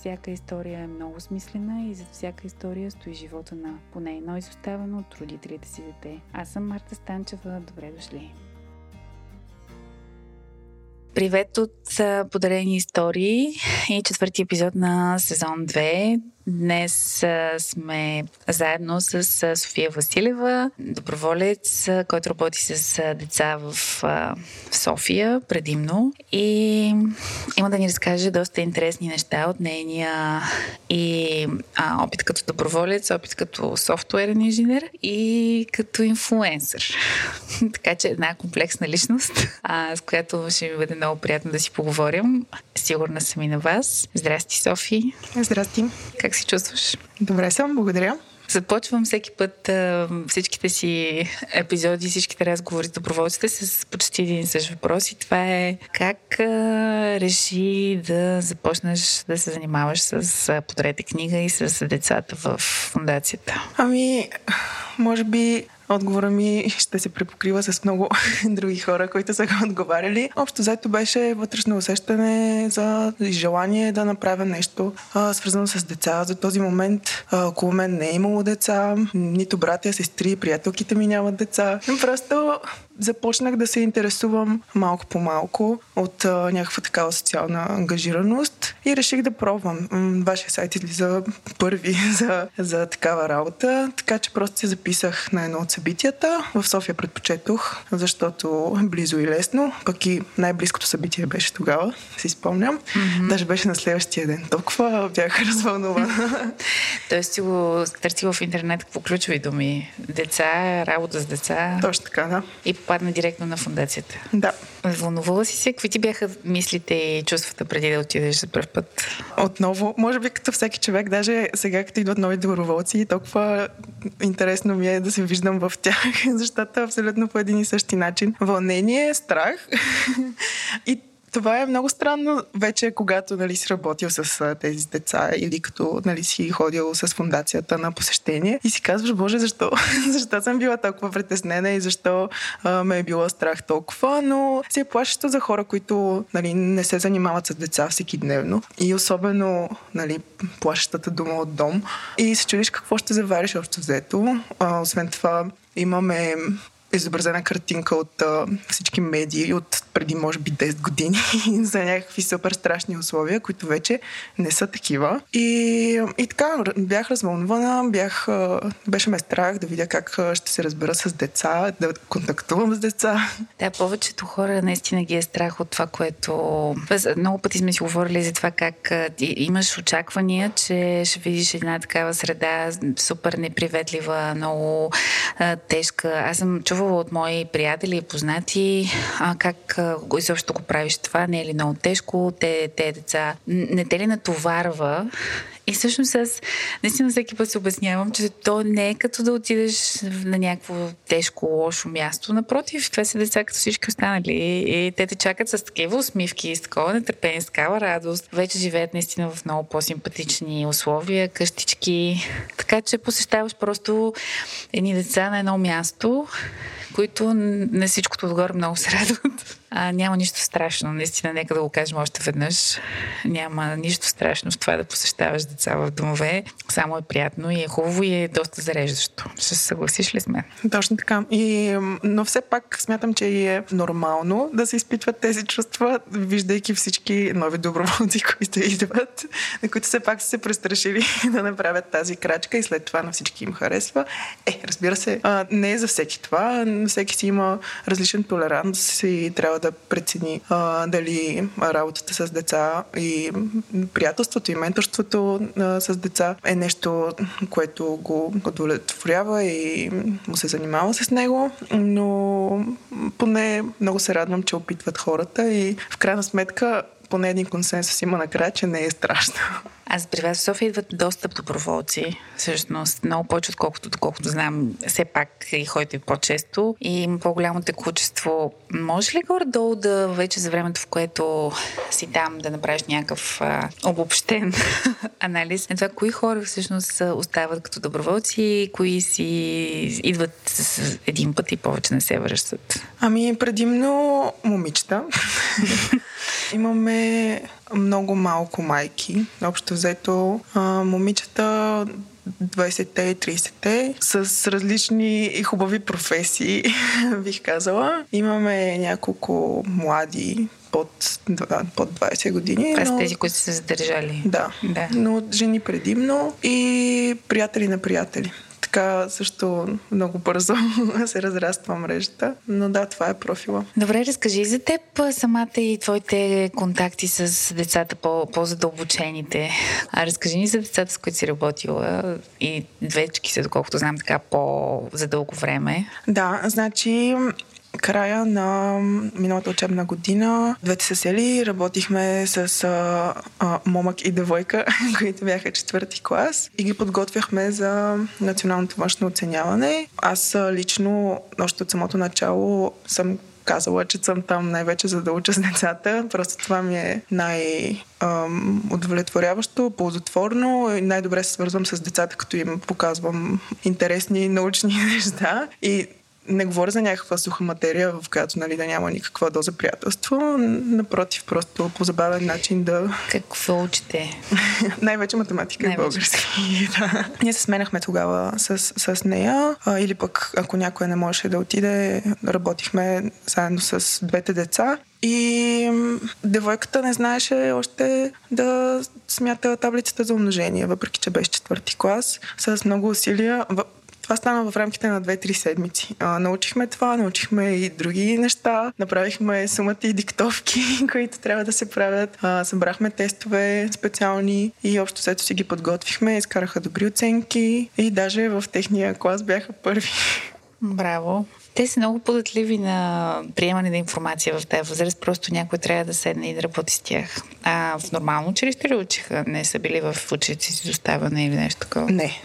всяка история е много смислена и зад всяка история стои живота на поне едно изоставено от родителите си дете. Аз съм Марта Станчева, добре дошли! Привет от Подарени истории и четвърти епизод на сезон 2. Днес сме заедно с София Василева, доброволец, който работи с деца в София предимно и има да ни разкаже доста интересни неща от нейния и опит като доброволец, опит като софтуерен инженер и като инфлуенсър. Така че една комплексна личност, с която ще ми бъде много приятно да си поговорим. Сигурна съм и на вас. Здрасти, Софи. Здрасти. Как се чувстваш? Добре съм, благодаря. Започвам всеки път всичките си епизоди, всичките разговори с доброволците с почти един и същ въпрос и това е как реши да започнеш да се занимаваш с Подарете книга и с децата в фундацията? Ами, може би отговора ми ще се препокрива с много други хора, които са го отговаряли. Общо взето беше вътрешно усещане за желание да направя нещо свързано с деца. За този момент около мен не е имало деца, нито братя, сестри, приятелките ми нямат деца. Просто започнах да се интересувам малко по малко от някаква такава социална ангажираност и реших да пробвам. Вашия сайт излиза първи за такава работа, така че просто се записах на едно от събитията. В София предпочетох, защото близо и лесно, пък и най-близкото събитие беше тогава, си спомням. Mm-hmm. Даже беше на следващия ден. Толкова бях развълнувана. Тоест си го търсила в интернет по ключови думи. Деца, работа с деца. Точно така, да. И попадна директно на фундацията. Да. Вълнувала си се? Какви ти бяха мислите и чувствата преди да отидеш за пръв път? Отново, може би като всеки човек, даже сега като идват нови доброволци, толкова интересно ми е да се виждам в тях, защото абсолютно по един и същи начин. Вълнение, страх и това е много странно вече, когато си работил с тези деца или като си ходил с фундацията на посещение и си казваш, Боже, защо съм била толкова притеснена и защо ме е било страх толкова, но си е плашещо за хора, които не се занимават с деца всеки дневно и особено плашещата дума от дом и се чудиш какво ще завариш общо взето. Освен това имаме изобразена картинка от всички медии от преди може би 10 години за някакви супер страшни условия, които вече не са такива. И така, бях развълнувана, беше ме страх да видя как ще се разбера с деца, да контактувам с деца. Да, повечето хора наистина ги е страх от това, което... Много пъти сме си говорили за това как имаш очаквания, че ще видиш една такава среда, супер неприветлива, много тежка. Аз съм от мои приятели и познати, как изобщо го правиш това, не е ли много тежко, те деца, не те ли натоварва? И всъщност аз наистина всеки път се обяснявам, че то не е като да отидеш на някакво тежко, лошо място. Напротив, това са деца като всички останали и те те чакат с такива усмивки, с такова нетърпение, с такава радост. Вече живеят наистина в много по-симпатични условия, къщички. Така че посещаваш просто едни деца на едно място, които на всичкото отгоре много се радват. Няма нищо страшно, наистина, нека да го кажем още веднъж. Няма нищо страшно в това да посещаваш деца в домове. Само е приятно и е хубаво и е доста зареждащо. Ще се съгласиш ли с мен? Точно така. Но все пак смятам, че е нормално да се изпитват тези чувства, виждайки всички нови доброволци, които идват, на които все пак са се престрашили да направят тази крачка и след това на всички им харесва. Разбира се, не е за всеки това. Всеки си има различен толеранс и трябва да прецени дали работата с деца и приятелството и менторството с деца е нещо, което го удовлетворява и му се занимава с него, но поне много се радвам, че опитват хората и в крайна сметка поне един консенсус има накрая, че не е страшно. Аз при вас в София идват доста доброволци, всъщност много повече, отколкото знам, все пак и ходите по-често и има по-голямо текучество. Може ли горе-долу да вече за времето, в което си там, да направиш някакъв обобщен анализ на това, кои хора всъщност остават като доброволци, кои си идват с един път и повече не се връщат? Ами предимно момичета. Имаме много малко майки. Общо взето момичета 20-те и 30-те с различни и хубави професии, бих казала. Имаме няколко млади под 20 години. Това са тези, които са се задържали. Да, но жени предимно и приятели на приятели. Така също много бързо се разраства мрежата. Но да, това е профила. Добре, разкажи за теб самата и твоите контакти с децата, по-задълбочените. Разкажи ни за децата, с които си работила. И двечки са, доколкото знам, така по-за дълго време. Да, значи... Края на миналата учебна година двете се сели, работихме с момък и девойка, които бяха четвърти клас и ги подготвяхме за националното външно оценяване. Аз лично, още от самото начало, съм казала, че съм там най-вече за да уча с децата. Просто това ми е най-удовлетворяващо, ползотворно и най-добре се свързвам с децата, като им показвам интересни научни неща и не говоря за някаква суха материя, в която да няма никаква доза приятелство. Напротив, просто по забавен начин да... Какво учите? Най-вече математика и български. Да. Ние се сменяхме тогава с нея. Или пък, ако някоя не можеше да отиде, работихме заедно с двете деца. И девойката не знаеше още да смята таблицата за умножение, въпреки че беше четвърти клас. С много усилия... Това стана в рамките на 2-3 седмици. Научихме това, научихме и други неща. Направихме сумата и диктовки, които трябва да се правят. Събрахме тестове специални и общо след си ги подготвихме. Изкараха добри оценки и даже в техния клас бяха първи. Браво! Те са много податливи на приемане на информация в тази възраст, просто някой трябва да седне и да работи с тях. А в нормално училище ли учиха? Не са били в училище си доставане или нещо такова? Не.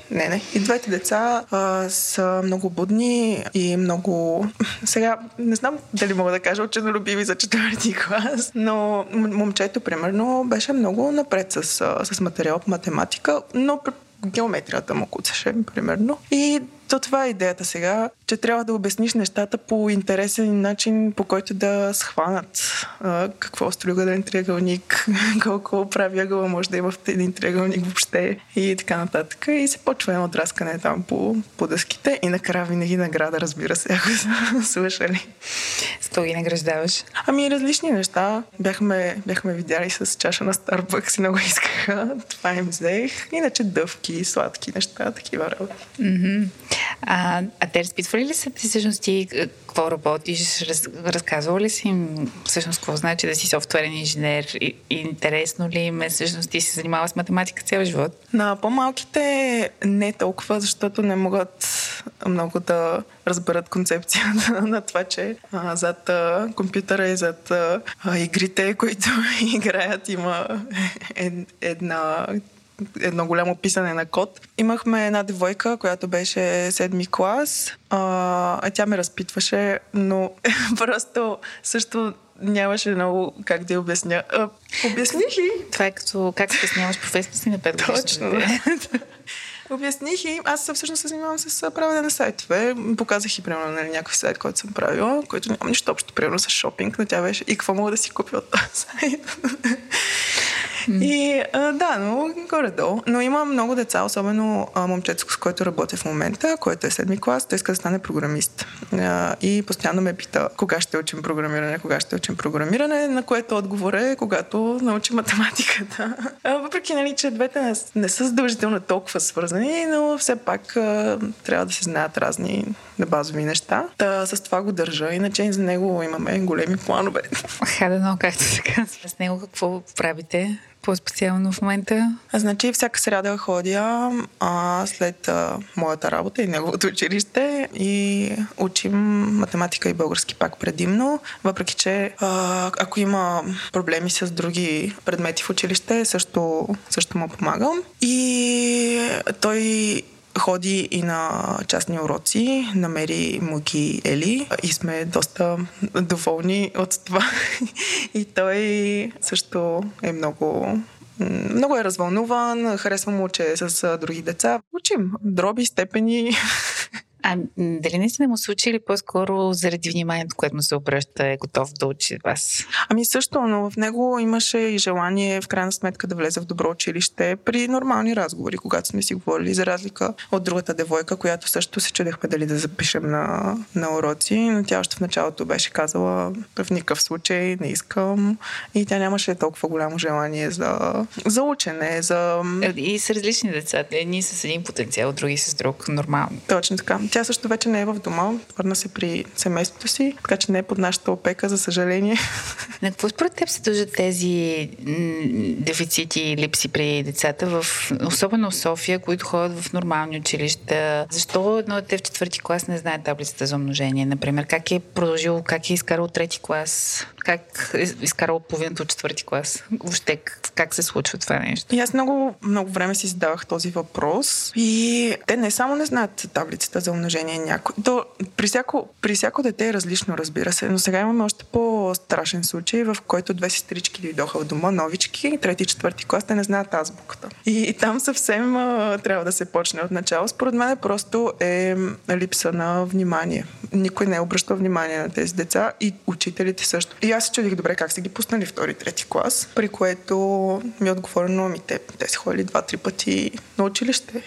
И двете деца са много будни и много... Сега не знам дали мога да кажа ученолюбиви за четвърти клас, но момчето, примерно, беше много напред с материал по математика, но геометрията му куцаше, примерно. И то това е идеята сега, че трябва да обясниш нещата по интересен начин, по който да схванат какво е треугълен триъгълник, колко прави ъгъла може да има в един триъгълник въобще и така нататък. И се почва едно драскане там по дъските и накрая винаги награда, разбира се, ако са слушали. С това ги награждаваш? Ами различни неща. Бяхме видяли с чаша на Starbucks и много искаха. Това им взех. Иначе дъвки, сладки неща, такива работи. Mm-hmm. А те разпитвали ли са ти всъщност ти какво работиш? Разказвала ли си им всъщност какво значи да си софтуерен инженер? И интересно ли им е всъщност ти се занимава с математика цял живот? На по-малките не толкова, защото не могат много да разберат концепцията на това, че зад компютъра и зад игрите, които играят, има едно голямо писане на код. Имахме една девойка, която беше седми клас, а тя ме разпитваше, но просто също нямаше много как да я обясня. Обясних и... Това е като как обясняваш професията си на 5 години. Точно, да. Обясних и аз всъщност се занимавам с правене на сайтове. Показах и примерно на някакъв сайт, който съм правила, който няма нищо общо, примерно с шопинг, но тя беше и какво мога да си купя от този сайт. И да, но горе-долу. Но има много деца, особено момчето, с което работя в момента, което е седми клас, той иска да стане програмист. И постоянно ме пита кога ще учим програмиране, на което отговор е когато научи математиката. Въпреки, нали, че двете не са задължително толкова свързани, но все пак трябва да се знаят разни базови неща. С това го държа, иначе за него имаме големи планове. Хадено, както се казва. С него какво правите? по-специално в момента? Значи всяка сряда ходя след моята работа и неговото училище и учим математика и български пак предимно, въпреки че ако има проблеми с други предмети в училище, също му помагам. И той ходи и на частни уроци, намери муки Ели и сме доста доволни от това. И той също е много е развълнуван, харесва му, че е с други деца. Учим дроби, степени. А дали не сте му се учили по-скоро заради вниманието, което му се обръща, е готов да учи вас? Ами също, но в него имаше и желание в крайна сметка да влезе в добро училище при нормални разговори, когато сме си говорили, за разлика от другата девойка, която също се чудехме дали да запишем на уроци, но тя още в началото беше казала: в никакъв случай не искам, и тя нямаше толкова голямо желание за учене. И с различни деца, едни с един потенциал, други с друг, нормално. Точно така. Тя също вече не е в дома, върна се при семейството си, така че не е под нашата опека, за съжаление. На какво според теб се дължат тези дефицити и липси при децата, особено в София, които ходят в нормални училища? Защо едно дете в четвърти клас не знае таблицата за умножение, например? Как е продължило, как е изкарал трети клас? Как е изкарал половината от четвърти клас? Въобще, как се случва това нещо? И аз много време си задавах този въпрос и те не само не знаят таблицата за умножение някой. При всяко дете е различно, разбира се, но сега имаме още по-страшен случай, в който две сестрички дойдоха в дома, новички, трети и четвърти клас, те не знаят азбуката. И там съвсем трябва да се почне от начало. Според мен просто е липса на внимание. Никой не е обръщал внимание на тези деца и учителите също. И аз се чудих добре как са ги пуснали втори, трети клас, при което ми е отговорено: те са ходили 2-3 пъти на училище.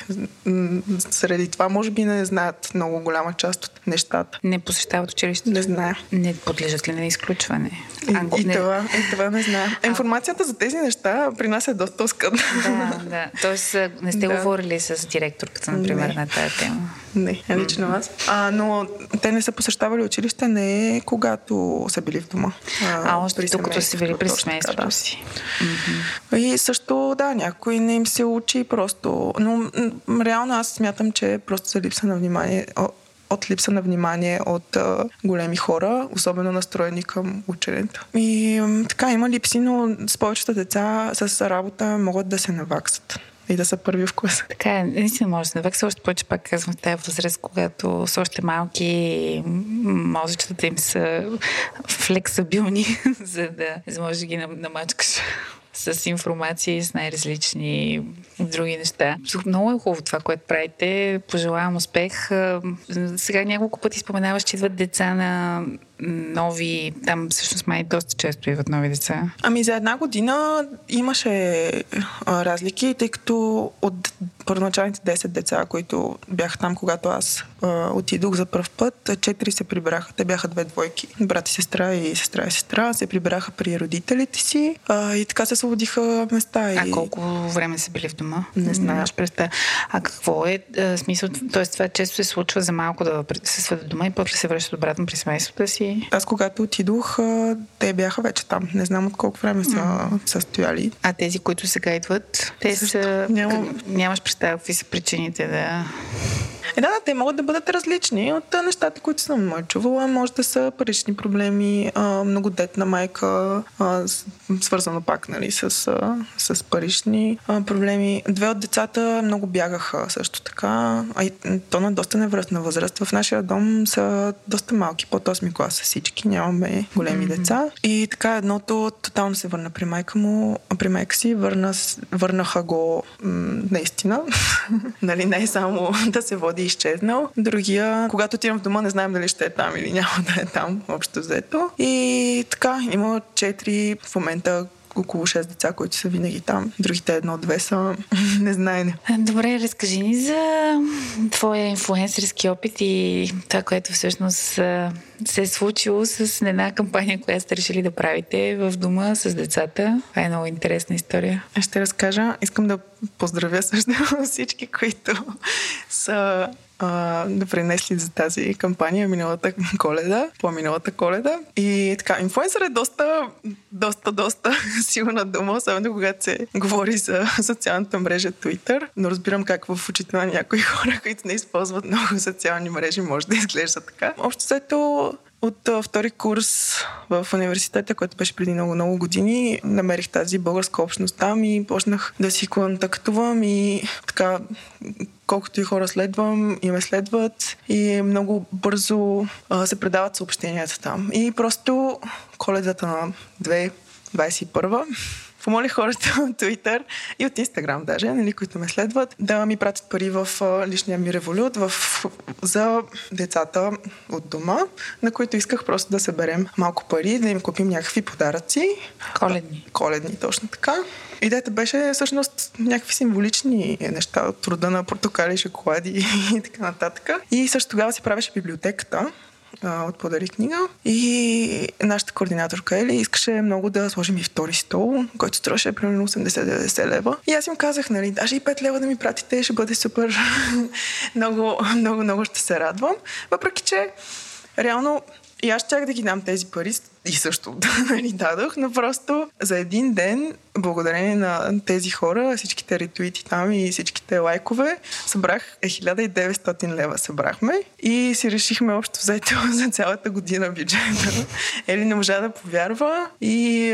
Среди това може би не знаят много голяма част от нещата. Не посещават училище? Не знае. Не подлежат ли на изключване? И това не знае. Информацията за тези неща при нас е доста оскъдна. Да. Тоест не сте говорили с директорката, например, на тази тема? Не, лично аз. Но те не са посещавали училище, не когато са били в дома. Още докато са били при семейството си. Да. И също, някой не им се учи просто. Но реално аз смятам, че просто за липса на внимание, от липса на внимание от големи хора, особено настроени към ученето. И така, има липси, но с повечето деца с работа могат да се наваксат и да са първи в класа. Така е, наистина може да се навакса, още повече пак казвам в тази възраст, когато са още малки, мозъчетата им са флексабилни, за да може да ги намачкаш с информация и с най-различни други неща. Много е хубаво това, което правите. Пожелавам успех. Сега няколко пъти споменаваш, че идват деца на нови, там всъщност май доста често идват нови деца. Ами за една година имаше разлики, тъй като от първоначалните 10 деца, които бяха там, когато аз отидох за пръв път, 4 се прибраха. Те бяха две двойки. Брат и сестра и сестра се прибраха при родителите си и така се освободиха места. А колко време са били в дома? Не знаеш представа. А какво е смисъл? Тоест това често се случва за малко да се сведат дома и после се връщат обратно при семейството си. Аз когато отидох, те бяха вече там. Не знам от колко време са стояли. А тези, които сега идват, те са... Нямаш представа какви са причините да... Те могат да бъдат различни от нещата, които съм чувала. Може да са парични проблеми, многодетна майка, свързано пак с парични проблеми. Две от децата много бягаха също така, а и то на доста невръстна възраст. В нашия дом са доста малки, под 8 класа всички, нямаме големи деца. И така едното тотално се върна при майка си, върнаха го наистина. Не само да се води изчезнал. Другия, когато отивам в дома, не знаем дали ще е там или няма да е там, общо взето. И така, има 4 в момента, около 6 деца, които са винаги там. Другите 1-2 са незнайни. Добре, разкажи ни за твоя инфлуенсърски опит и това, което всъщност се е случило с една кампания, която сте решили да правите в дома с децата. Това е много интересна история. Ще разкажа. Искам да поздравя също всички, които са допринесли за тази кампания миналата коледа, по-миналата коледа. И така, инфлуенсър е доста силна дума, особено когато се говори за социалната мрежа Twitter, но разбирам как в очите на някои хора, които не използват много социални мрежи, може да изглежда така. Общо сето от втори курс в университета, който беше преди много години, намерих тази българска общност там и почнах да си контактувам и така, колкото и хора следвам и ме следват, и много бързо се предават съобщенията там. И просто коледата на 2021 помолих хората от Twitter и от Instagram даже, нали, които ме следват, да ми пратят пари в личния ми Revolut за децата от дома, на които исках просто да съберем малко пари, да им купим някакви подаръци. Коледни, точно така. Идеята беше всъщност някакви символични неща от рода на портокали, шоколади и така нататък. И също тогава се правеше библиотеката от Подари книга. И нашата координаторка Ели искаше много да сложим и втори стол, който струваше примерно 80-90 лева. И аз им казах, нали, даже и 5 лева да ми пратите, ще бъде супер. много ще се радвам. Въпреки че реално и аз щях да ги дам тези пари и също да ни дадох, но просто за един ден, благодарение на тези хора, всичките ретуити там и всичките лайкове, събрах 1900 лева събрахме и си решихме общо взето за цялата година бюджета. Ели не можа да повярва и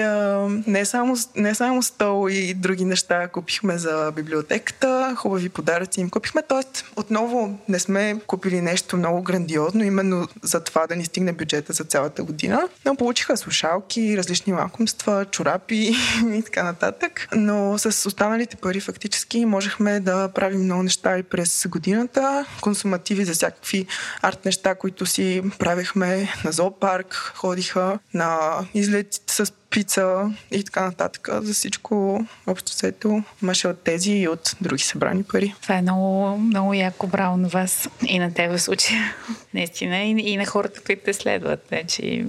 не само стол и други неща купихме за библиотеката, хубави подаръци им купихме, т.е. отново не сме купили нещо много грандиозно, именно за това да ни стигне бюджета за цялата година, но получиха слушалки, различни лакомства, чорапи и така нататък. Но с останалите пари фактически можехме да правим много неща и през годината. Консумативи за всякакви арт неща, които си правихме на зоопарк, ходиха на излет с пица и така нататък. За всичко общо сето имаше от тези и от други събрани пари. Това е много, много яко, браво на вас и на тебе в случая. Наистина и на хората, които те следват. Значи,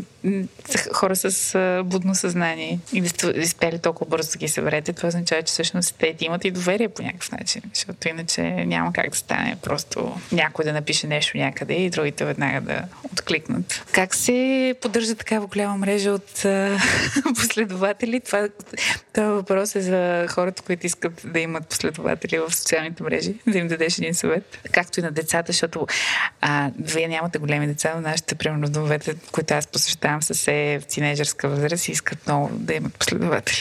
хора с будно съзнание и да спели толкова бързо да ги съберете, това означава, че всъщност те имат и доверие по някакъв начин, защото иначе няма как да стане просто някой да напише нещо някъде и другите веднага да откликнат. Как се поддържа такава голяма мрежа от последователи? Това въпрос е за хората, които искат да имат последователи в социалните мрежи, да им дадеш един съвет. Както и на децата, защото вие нямате големи деца, но нашите, примерно, домовете, които аз посещавам, са се в тинейджърска възраст и искат много да имат последователи.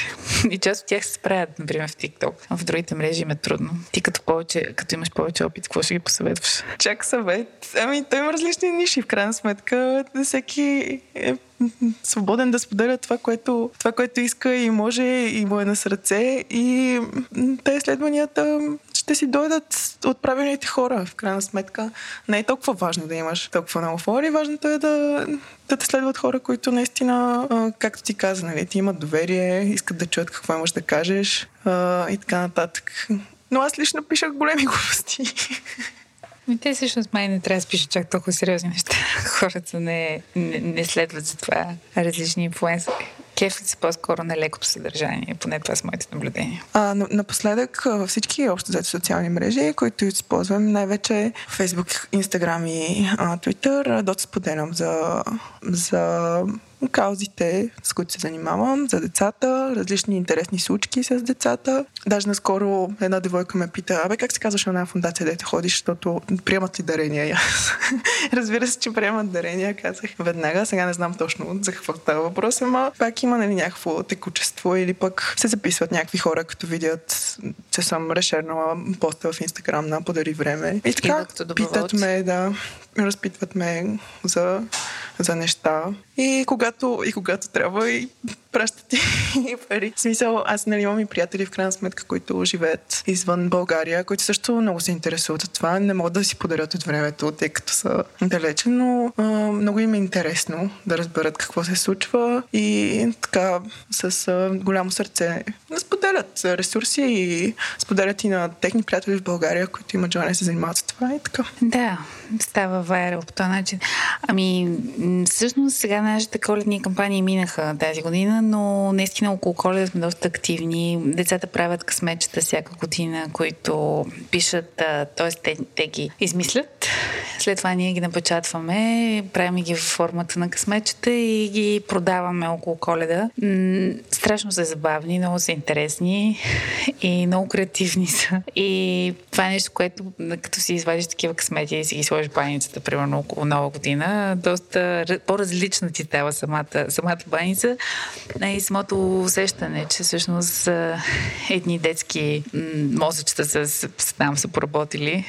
И част от тях се справят, например, в TikTok. А в другите мрежи им е трудно. Ти като имаш повече опит, какво ще ги посъветваш? Чак съвет. Той има различни ниши, в крайна сметка. Всеки е свободен да споделя това, което иска и може и му е на сърце, и те изследванията ще си дойдат от правилните хора. В крайна сметка не е толкова важно да имаш толкова много фолоуъри, важното е да те следват хора, които наистина, както ти каза, нали, ти имат доверие, искат да чуят какво имаш да кажеш и така нататък. Но аз лично пиша големи глупости. Но те всъщност май не трябва да спишат чак толкова сериозни неща. Хората не следват за това различни инфлуенсъри. Кефът се по-скоро на лекото съдържание, поне това с моите наблюдения. Напоследък всички общо взето социални мрежи, които използвам, най-вече Facebook, Instagram и Twitter, доста споделям за каузите, с които се занимавам, за децата, различни интересни случки с децата. Даже наскоро една девойка ме пита, как се казваш на една фундация, дете ходиш, защото приемат ли дарения? И аз, разбира се, че приемат дарения, казах веднага. Сега не знам точно за какво става въпрос, ама пак има, нали, някакво текучество или пък се записват някакви хора, като видят, че съм решернала поста в Инстаграм на Подари време. И така, питат ме, разпитват ме за неща. И когато трябва, и пращат и пари. В смисъл, аз, нали, имам и приятели в крайна сметка, които живеят извън България, които също много се интересуват от това. Не могат да си подарят от времето, тъй като са далече, но много им е интересно да разберат какво се случва и така с голямо сърце да споделят ресурси и споделят и на техни приятели в България, които имат желание да се занимават с това и така. Да, става вайрал по този начин. Ами, всъщност сега нашите коледни кампании минаха тази година, но наистина около Коледа сме доста активни. Децата правят късмечета всяка година, които пишат, т.е. те ги измислят След това ние ги напечатваме, правим ги в формата на късмечета и ги продаваме около Коледа. Страшно са забавни, много са интересни и много креативни са. И това е нещо, което като си извадиш такива късмети и си ги сложиш баницата, примерно около Нова година, доста по-различна ти става самата баница и самото усещане, че всъщност едни детски мозъчета са поработили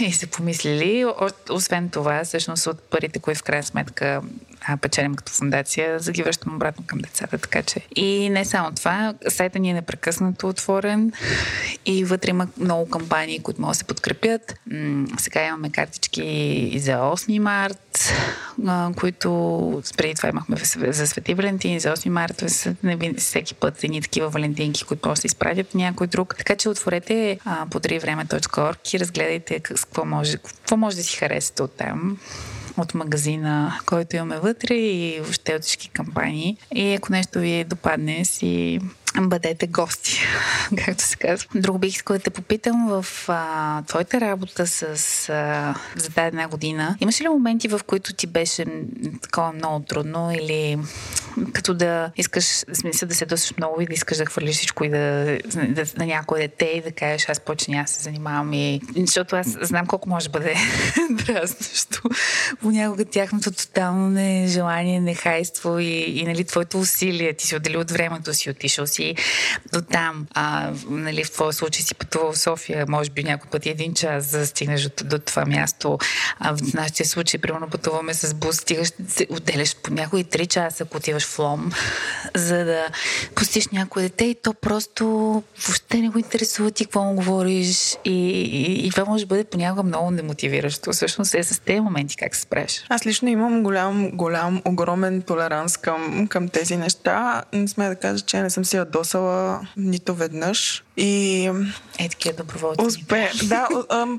и са помислили. Освен това, всъщност от парите, които в крайна сметка печелим като фундация, за ги връщам обратно към децата, така че. И не само това, сайта ни е непрекъснато отворен и вътре има много кампании, които могат да се подкрепят. Сега имаме картички за 8 март, които преди това имахме за Свети Валентин, за 8 март, всеки път едни такива валентинки, които може да изпратят някой друг. Така че отворете podarivreme.org и разгледайте какво може да си харесате от там, от магазина, който имаме вътре и въобще от всички кампании. И ако нещо ви допадне, си бъдете гости, както се казва. Друго бих искала да те попитам в твоята работа за тази една година. Имаш ли моменти, в които ти беше такова много трудно или като да искаш, да се досиш много и да искаш да хвърлиш всичко и да на някое дете и да кажеш аз повече няма се занимавам и... Защото аз знам колко може да бъде дразнещо. Понякога тяхното тотално нежелание, нехайство и нали, твоето усилие. Ти си отделил от времето си, отишъл си до там. Нали, в твоя случай си пътувал в София, може би някой път 1 час, за да стигнеш до това място. В нашия случай, примерно пътуваме с бус, стигаш, отделяш понякога и 3 часа, ако отиваш в Лом, за да пустиш някое дете и то просто въобще не го интересува ти какво му говориш и това може да бъде понякога много демотивиращо. Всъщност е с тези моменти как се справиш. Аз лично имам огромен толеранс към тези неща. Не смея да кажа, че не съм си ядосала нито веднъж. И... Е, такива доброволци. Да,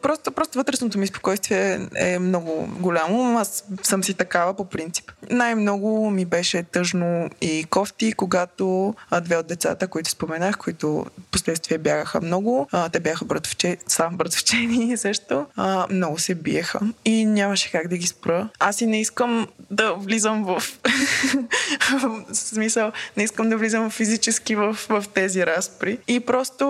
просто вътрешното ми спокойствие е много голямо. Аз съм си такава по принцип. Най-много ми беше тъжно и кофти, когато 2 от децата, които споменах, които последствие бягаха много, те бяха братовчени също, много се биеха и нямаше как да ги спра. Аз и не искам да влизам не искам да влизам физически в тези разпри. И просто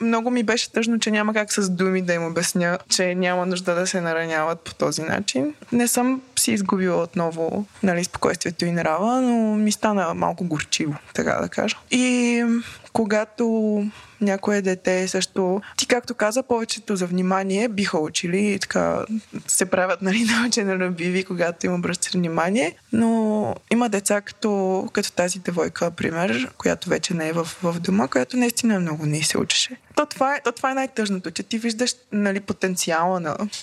много ми беше тъжно, че няма как с думи да им обясня, че няма нужда да се нараняват по този начин. Не съм си изгубила отново спокойствието и нрава, но ми стана малко горчиво, така да кажа. И когато някое дете също... Ти, както каза, повечето за внимание биха учили и така се правят научени любиви, когато им обръщат внимание. Но има деца като тази девойка, пример, която вече не е в дома, която наистина много не се учеше. То това е най-тъжното, че ти виждаш потенциала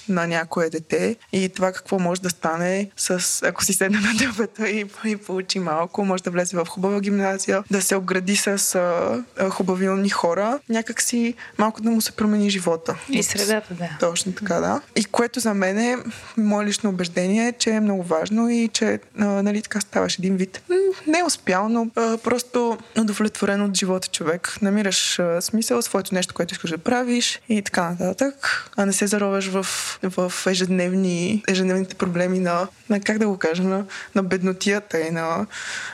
на някое дете и това какво може да стане ако си седне на дървета и получи малко, може да влезе в хубава гимназия, да се обгради с хубави умни хора, някак си малко да му се промени живота. И средата, да. Точно така, да. И което за мен е мое лично убеждение, че е много важно и че така ставаш един вид не успял, но просто удовлетворен от живота човек. Намираш смисъл, своето нещо, което искаш да правиш и така нататък. А не се зароваш в ежедневните проблеми на как да го кажа, на беднотията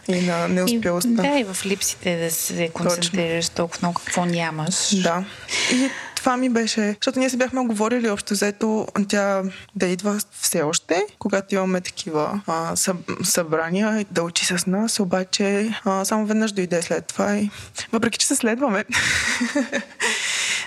и на неуспелостта. Да, и в липсите да се концентрираш толкова много какво нямаш. Да. И това ми беше, защото ние се бяхме говорили общо взето, тя да идва все още, когато имаме такива събрания, да учи с нас, обаче само веднъж дойде след това и въпреки, че се следваме,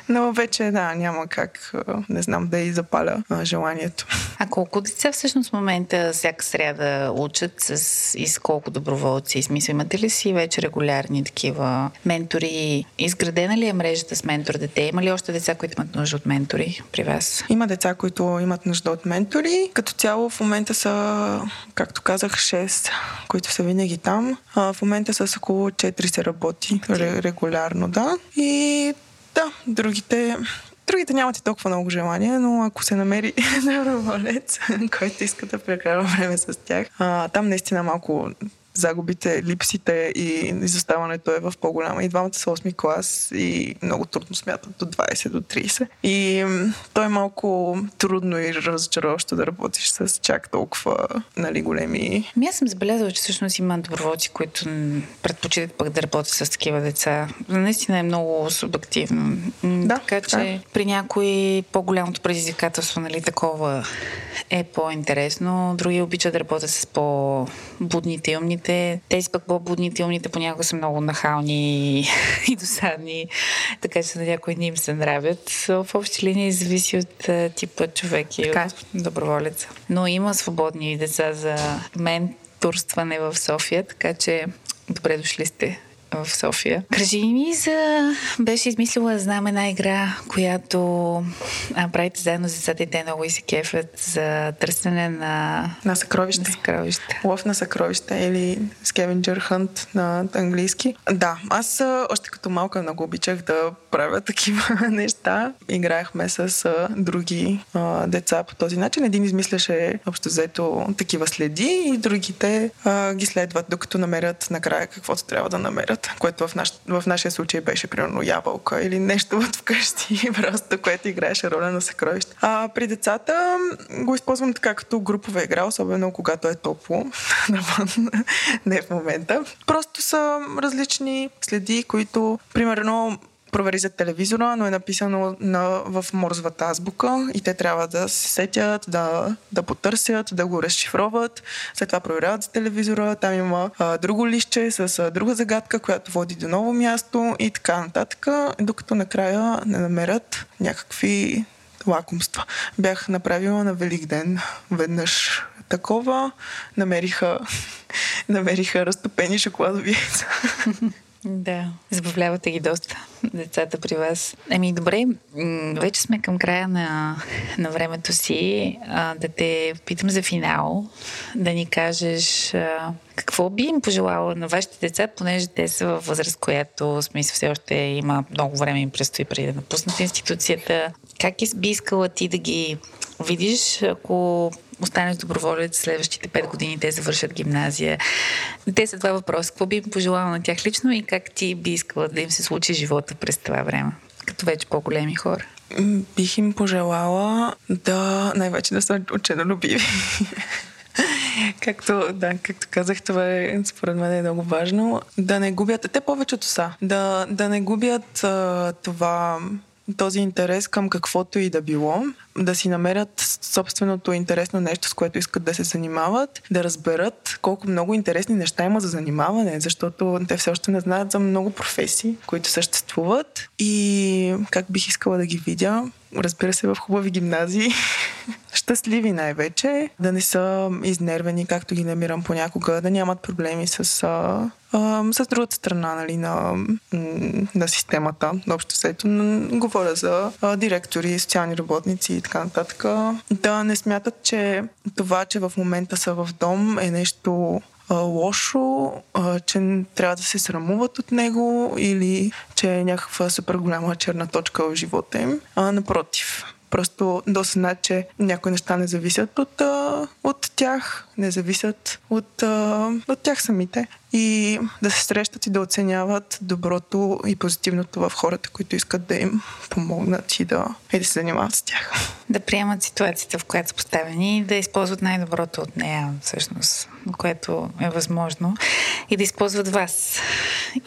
но вече няма как, не знам, да и запаля желанието. А колко деца всъщност в момента всяка сряда учат и с колко доброволци? Смисъл, имате ли си вече регулярни такива ментори? Изградена ли е мрежата с ментор дете? Има ли още деца, които имат нужда от ментори при вас? Има деца, които имат нужда от ментори. Като цяло в момента са, както казах, 6, които са винаги там. В момента с около 4 се работи регулярно, да. И да, другите нямате толкова много желание, но ако се намери доброволец, който иска да прекарва време с тях, там наистина малко загубите, липсите и изоставането е в по-голяма. И двамата са 8-ми клас и много трудно смятат до 20, до 30. И то е малко трудно и разочароващо да работиш с чак толкова, нали, големи. Аз съм забелязала, че всъщност има доброволци, които предпочитат пък да работят с такива деца. Наистина е много субективно. Да, така че при някои по-голямото предизвикателство, нали, такова е по-интересно. Други обичат да работят с по-будните и умните. Тези пък по-будните и умните понякога са много нахални и досадни, така че на някои дни им се нравят. В общи линии зависи от типа човек и от доброволеца. Но има свободни деца за менторстване в София, така че добре дошли сте в София. Кажи ми за... Беше измислила, знам, една игра, която правите заедно с децата и те много и се кефят за търсене на съкровище. Лов на съкровище или scavenger hunt на английски. Да, аз още като малка много обичах да правя такива неща. Играехме с други деца по този начин. Един измисляше общо взето такива следи и другите ги следват, докато намерят накрая каквото трябва да намерят. Което в нашия случай беше примерно ябълка или нещо от вкъщи, просто, което играеше роля на съкровище. При децата го използвам така като групова игра, особено когато е топло, не в момента. Просто са различни следи, които примерно провери за телевизора, но е написано в морзвата азбука и те трябва да се сетят, да потърсят, да го разшифроват. След това проверяват за телевизора, там има друго листче с друга загадка, която води до ново място и така нататък, докато накрая не намерят някакви лакомства. Бях направила на Великден веднъж такова. Намериха разтопени шоколадови яйца. Да, забавлявате ги доста, децата при вас. Ами добре, вече сме към края на времето си. Да те питам за финал, да ни кажеш какво би им пожелала на вашите деца, понеже те са във възраст, която смисъл все още има много време им предстои преди да напуснат институцията. Как би искала ти да ги видиш, ако останеш доброволец следващите 5 години, те завършат гимназия? Те са два въпроса. Какво би им пожелала на тях лично и как ти би искала да им се случи живота през това време, като вече по-големи хора? Бих им пожелала най-вече да са ученолюбиви. Както казах, това е, според мен, е много важно. Да не губят, те повечето са, да не губят този интерес към каквото и да било, да си намерят собственото интересно нещо, с което искат да се занимават, да разберат колко много интересни неща има за занимаване, защото те все още не знаят за много професии, които съществуват. И как бих искала да ги видя? Разбира се, в хубави гимназии. Щастливи най-вече, да не са изнервени, както ги намирам понякога, да нямат проблеми с другата страна, нали, на системата. Общо след, говоря за директори, социални работници и така нататък. Да не смятат, че това, че в момента са в дом, е нещо лошо, че трябва да се срамуват от него или че е някаква супер голяма черна точка в живота им. Напротив, просто да осъзнат, че някои неща не зависят от тях, не зависят от тях самите и да се срещат и да оценяват доброто и позитивното в хората, които искат да им помогнат и да се занимават с тях. Да приемат ситуацията, в която са поставени и да използват най-доброто от нея, всъщност, което е възможно, и да използват вас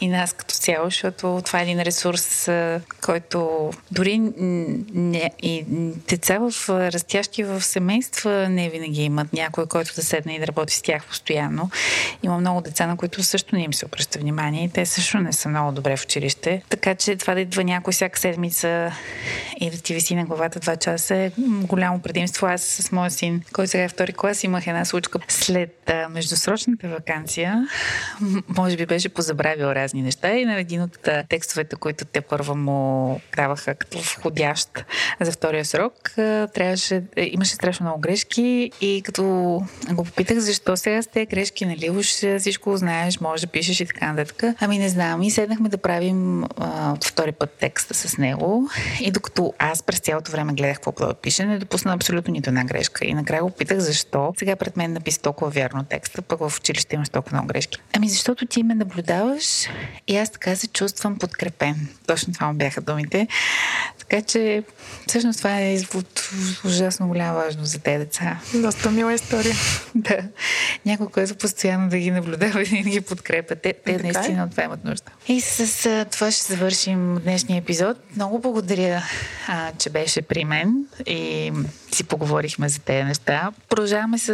и нас като цяло, защото това е един ресурс, който дори и деца растящи в семейства не винаги имат някой, който да седне и да работи с тях постоянно. Има много деца, на които също не им се обръща внимание и те също не са много добре в училище. Така че това да идва някой всяка седмица и да ти виси на главата 2 часа е голямо предимство. Аз с моя син, който сега е 2-ри клас, имах една случка след междусрочната ваканция. Може би беше позабравил разни неща и на един от текстовете, които те първо му даваха като входящ за втория срок, имаше страшно много грешки и като го попитах защо сега с тези грешки, нали, уж всичко знаеш, знаеш, можеш да пишеш и така нататък. Ами не знам, и седнахме да правим втори път текста с него и докато аз през цялото време гледах какво да пише, не допусна абсолютно нито една грешка. И накрая го питах защо сега пред мен написа толкова вярно текста, пък в училище имаш толкова много грешки. Ами защото ти ме наблюдаваш и аз така се чувствам подкрепен. Точно това му бяха думите. Така че всъщност това е извод ужасно голяма важност за тези деца. Доста мила история. Да. Някой, който постоянно да ги наблюдава и да ги подкрепя. Те наистина от това имат нужда. И с това ще завършим днешния епизод. Много благодаря, че беше при мен и си поговорихме за тези неща. Продължаваме с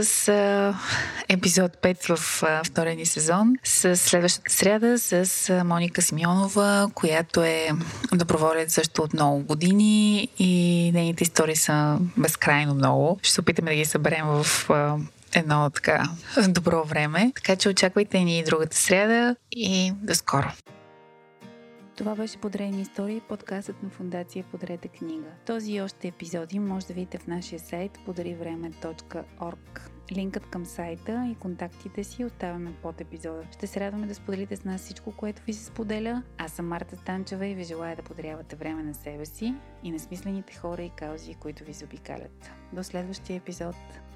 епизод 5 в втория ни сезон. С следващата сряда с Моника Симеонова, която е доброволец също от много години и нейните истории са безкрайно много. Ще се опитаме да ги съберем в едно така добро време. Така че очаквайте ни другата сряда и до скоро! Това беше Подарени истории, подкастът на Фундация Подарете книга. Този и още епизоди може да видите в нашия сайт podarivreme.org. Линкът към сайта и контактите си оставяме под епизода. Ще се радваме да споделите с нас всичко, което ви се споделя. Аз съм Марта Станчева и ви желая да подарявате време на себе си и на смислените хора и каузи, които ви заобикалят. До следващия епизод!